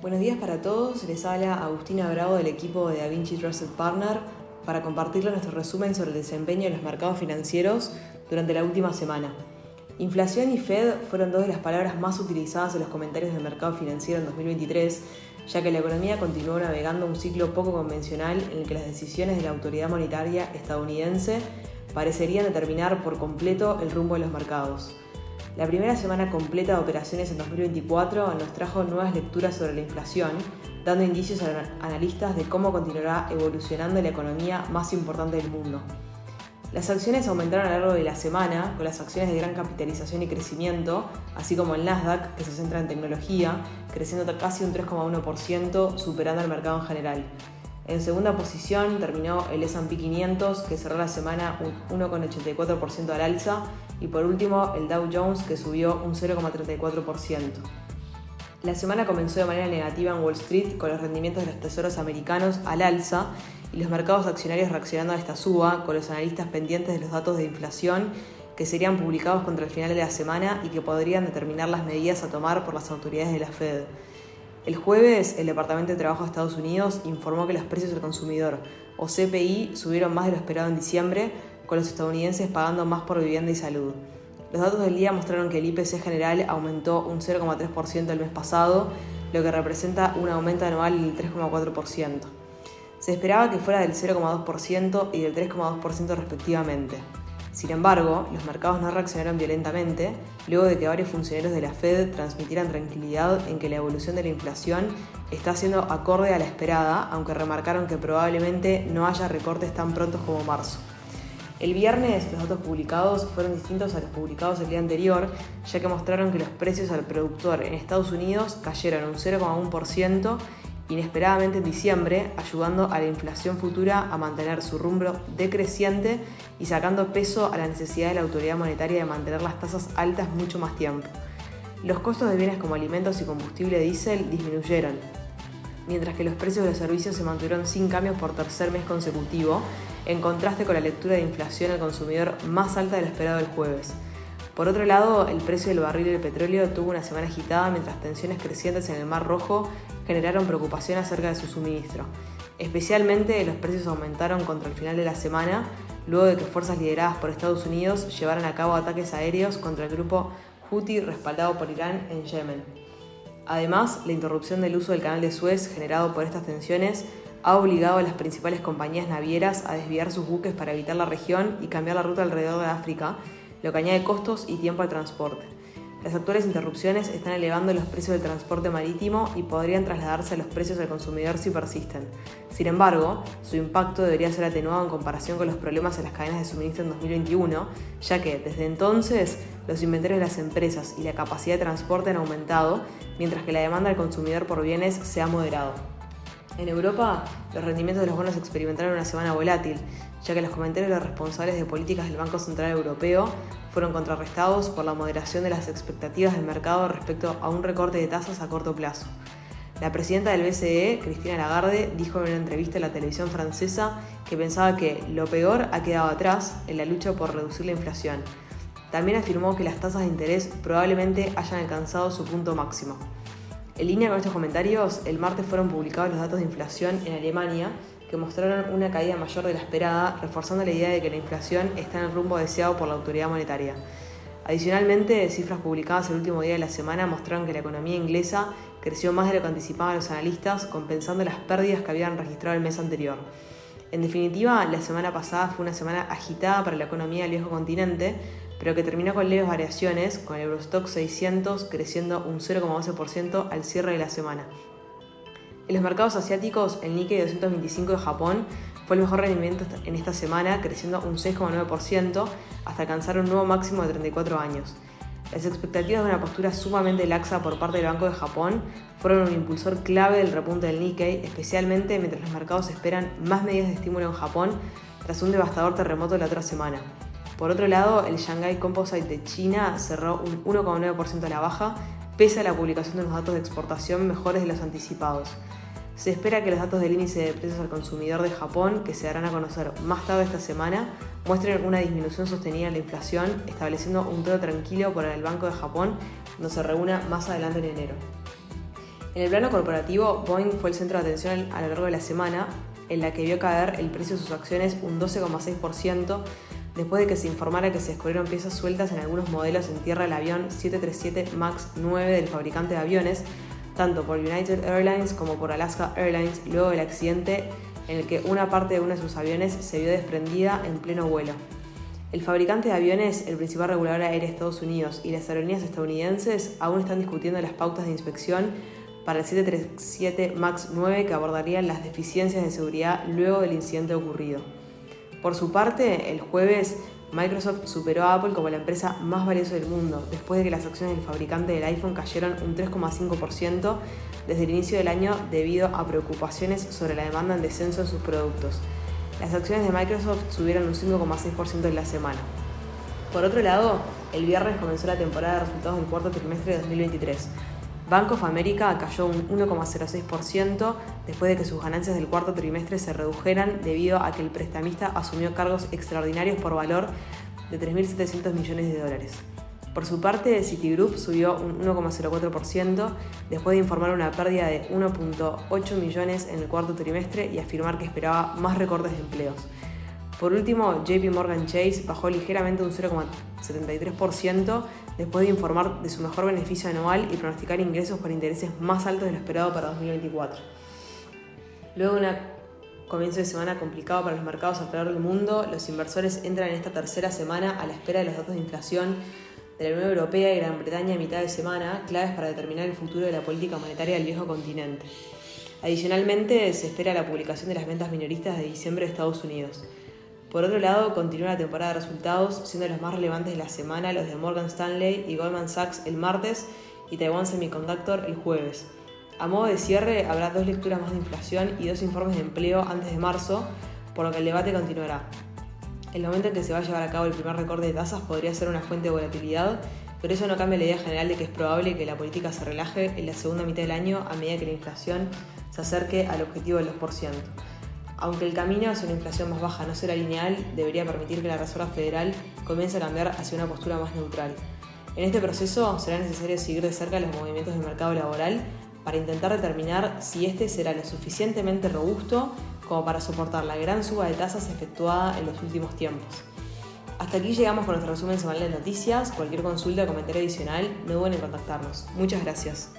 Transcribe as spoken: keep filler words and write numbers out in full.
Buenos días para todos, les habla Agustina Bravo del equipo de DaVinci Trusted Partner para compartirles nuestro resumen sobre el desempeño de los mercados financieros durante la última semana. Inflación y Fed fueron dos de las palabras más utilizadas en los comentarios del mercado financiero en dos mil veintitrés, ya que la economía continuó navegando un ciclo poco convencional en el que las decisiones de la autoridad monetaria estadounidense parecerían determinar por completo el rumbo de los mercados. La primera semana completa de operaciones en dos mil veinticuatro nos trajo nuevas lecturas sobre la inflación, dando indicios a analistas de cómo continuará evolucionando la economía más importante del mundo. Las acciones aumentaron a lo largo de la semana, con las acciones de gran capitalización y crecimiento, así como el Nasdaq, que se centra en tecnología, creciendo casi un tres coma uno por ciento, superando al mercado en general. En segunda posición terminó el ese and pe quinientos, que cerró la semana un uno coma ochenta y cuatro por ciento al alza, y por último el Dow Jones, que subió un cero coma treinta y cuatro por ciento. La semana comenzó de manera negativa en Wall Street, con los rendimientos de los tesoros americanos al alza, y los mercados accionarios reaccionando a esta suba, con los analistas pendientes de los datos de inflación que serían publicados contra el final de la semana y que podrían determinar las medidas a tomar por las autoridades de la Fed. El jueves, el Departamento de Trabajo de Estados Unidos informó que los precios al consumidor, o ce pe i, subieron más de lo esperado en diciembre, con los estadounidenses pagando más por vivienda y salud. Los datos del día mostraron que el i pe ce general aumentó un cero coma tres por ciento el mes pasado, lo que representa un aumento anual del tres coma cuatro por ciento. Se esperaba que fuera del cero coma dos por ciento y del tres coma dos por ciento respectivamente. Sin embargo, los mercados no reaccionaron violentamente, luego de que varios funcionarios de la Fed transmitieran tranquilidad en que la evolución de la inflación está siendo acorde a la esperada, aunque remarcaron que probablemente no haya recortes tan prontos como marzo. El viernes, los datos publicados fueron distintos a los publicados el día anterior, ya que mostraron que los precios al productor en Estados Unidos cayeron un cero coma uno por ciento, inesperadamente en diciembre, ayudando a la inflación futura a mantener su rumbo decreciente y sacando peso a la necesidad de la autoridad monetaria de mantener las tasas altas mucho más tiempo. Los costos de bienes como alimentos y combustible diésel disminuyeron, mientras que los precios de los servicios se mantuvieron sin cambios por tercer mes consecutivo, en contraste con la lectura de inflación al consumidor más alta de lo esperado el jueves. Por otro lado, el precio del barril del petróleo tuvo una semana agitada mientras tensiones crecientes en el Mar Rojo generaron preocupación acerca de su suministro. Especialmente, los precios aumentaron contra el final de la semana, luego de que fuerzas lideradas por Estados Unidos llevaran a cabo ataques aéreos contra el grupo Houthi respaldado por Irán en Yemen. Además, la interrupción del uso del canal de Suez generado por estas tensiones ha obligado a las principales compañías navieras a desviar sus buques para evitar la región y cambiar la ruta alrededor de África, lo que añade costos y tiempo al transporte. Las actuales interrupciones están elevando los precios del transporte marítimo y podrían trasladarse a los precios al consumidor si persisten. Sin embargo, su impacto debería ser atenuado en comparación con los problemas en las cadenas de suministro en dos mil veintiuno, ya que, desde entonces, los inventarios de las empresas y la capacidad de transporte han aumentado, mientras que la demanda al consumidor por bienes se ha moderado. En Europa, los rendimientos de los bonos experimentaron una semana volátil, ya que los comentarios de los responsables de políticas del Banco Central Europeo fueron contrarrestados por la moderación de las expectativas del mercado respecto a un recorte de tasas a corto plazo. La presidenta del be ce e, Christine Lagarde, dijo en una entrevista a la televisión francesa que pensaba que lo peor ha quedado atrás en la lucha por reducir la inflación. También afirmó que las tasas de interés probablemente hayan alcanzado su punto máximo. En línea con estos comentarios, el martes fueron publicados los datos de inflación en Alemania, que mostraron una caída mayor de la esperada, reforzando la idea de que la inflación está en el rumbo deseado por la autoridad monetaria. Adicionalmente, cifras publicadas el último día de la semana mostraron que la economía inglesa creció más de lo que anticipaban los analistas, compensando las pérdidas que habían registrado el mes anterior. En definitiva, la semana pasada fue una semana agitada para la economía del viejo continente, pero que terminó con leves variaciones, con el Eurostoxx seiscientos creciendo un cero coma doce por ciento al cierre de la semana. En los mercados asiáticos, el Nikkei doscientos veinticinco de Japón fue el mejor rendimiento en esta semana, creciendo un seis coma nueve por ciento hasta alcanzar un nuevo máximo de treinta y cuatro años. Las expectativas de una postura sumamente laxa por parte del Banco de Japón fueron un impulsor clave del repunte del Nikkei, especialmente mientras los mercados esperan más medidas de estímulo en Japón tras un devastador terremoto la otra semana. Por otro lado, el Shanghai Composite de China cerró un uno coma nueve por ciento a la baja, pese a la publicación de los datos de exportación mejores de los anticipados. Se espera que los datos del índice de precios al consumidor de Japón, que se darán a conocer más tarde esta semana, muestren una disminución sostenida en la inflación, estableciendo un tono tranquilo para el Banco de Japón, cuando se reúna más adelante en enero. En el plano corporativo, Boeing fue el centro de atención a lo largo de la semana, en la que vio caer el precio de sus acciones un doce coma seis por ciento después de que se informara que se descubrieron piezas sueltas en algunos modelos en tierra del avión siete treinta y siete MAX nueve del fabricante de aviones, tanto por United Airlines como por Alaska Airlines, luego del accidente en el que una parte de uno de sus aviones se vio desprendida en pleno vuelo. El fabricante de aviones, el principal regulador aéreo de Estados Unidos, y las aerolíneas estadounidenses aún están discutiendo las pautas de inspección para el siete treinta y siete MAX nueve que abordarían las deficiencias de seguridad luego del incidente ocurrido. Por su parte, el jueves, Microsoft superó a Apple como la empresa más valiosa del mundo, después de que las acciones del fabricante del iPhone cayeron un tres coma cinco por ciento desde el inicio del año debido a preocupaciones sobre la demanda en descenso de sus productos. Las acciones de Microsoft subieron un cinco coma seis por ciento en la semana. Por otro lado, el viernes comenzó la temporada de resultados del cuarto trimestre de dos mil veintitrés. Bank of America cayó un uno coma cero seis por ciento después de que sus ganancias del cuarto trimestre se redujeran debido a que el prestamista asumió cargos extraordinarios por valor de tres mil setecientos millones de dólares. Por su parte, Citigroup subió un uno coma cero cuatro por ciento después de informar una pérdida de uno coma ocho millones en el cuarto trimestre y afirmar que esperaba más recortes de empleos. Por último, J P Morgan Chase bajó ligeramente un cero coma setenta y tres por ciento después de informar de su mejor beneficio anual y pronosticar ingresos por intereses más altos de lo esperado para dos mil veinticuatro. Luego de un comienzo de semana complicado para los mercados alrededor del mundo, los inversores entran en esta tercera semana a la espera de los datos de inflación de la Unión Europea y Gran Bretaña a mitad de semana, claves para determinar el futuro de la política monetaria del viejo continente. Adicionalmente, se espera la publicación de las ventas minoristas de diciembre de Estados Unidos. Por otro lado, continúa la temporada de resultados, siendo los más relevantes de la semana los de Morgan Stanley y Goldman Sachs el martes y Taiwan Semiconductor el jueves. A modo de cierre, habrá dos lecturas más de inflación y dos informes de empleo antes de marzo, por lo que el debate continuará. El momento en que se va a llevar a cabo el primer recorte de tasas podría ser una fuente de volatilidad, pero eso no cambia la idea general de que es probable que la política se relaje en la segunda mitad del año a medida que la inflación se acerque al objetivo del dos por ciento. Aunque el camino hacia una inflación más baja no será lineal, debería permitir que la Reserva Federal comience a cambiar hacia una postura más neutral. En este proceso será necesario seguir de cerca los movimientos del mercado laboral para intentar determinar si este será lo suficientemente robusto como para soportar la gran suba de tasas efectuada en los últimos tiempos. Hasta aquí llegamos con nuestro resumen semanal de noticias. Cualquier consulta o comentario adicional, no duden en contactarnos. Muchas gracias.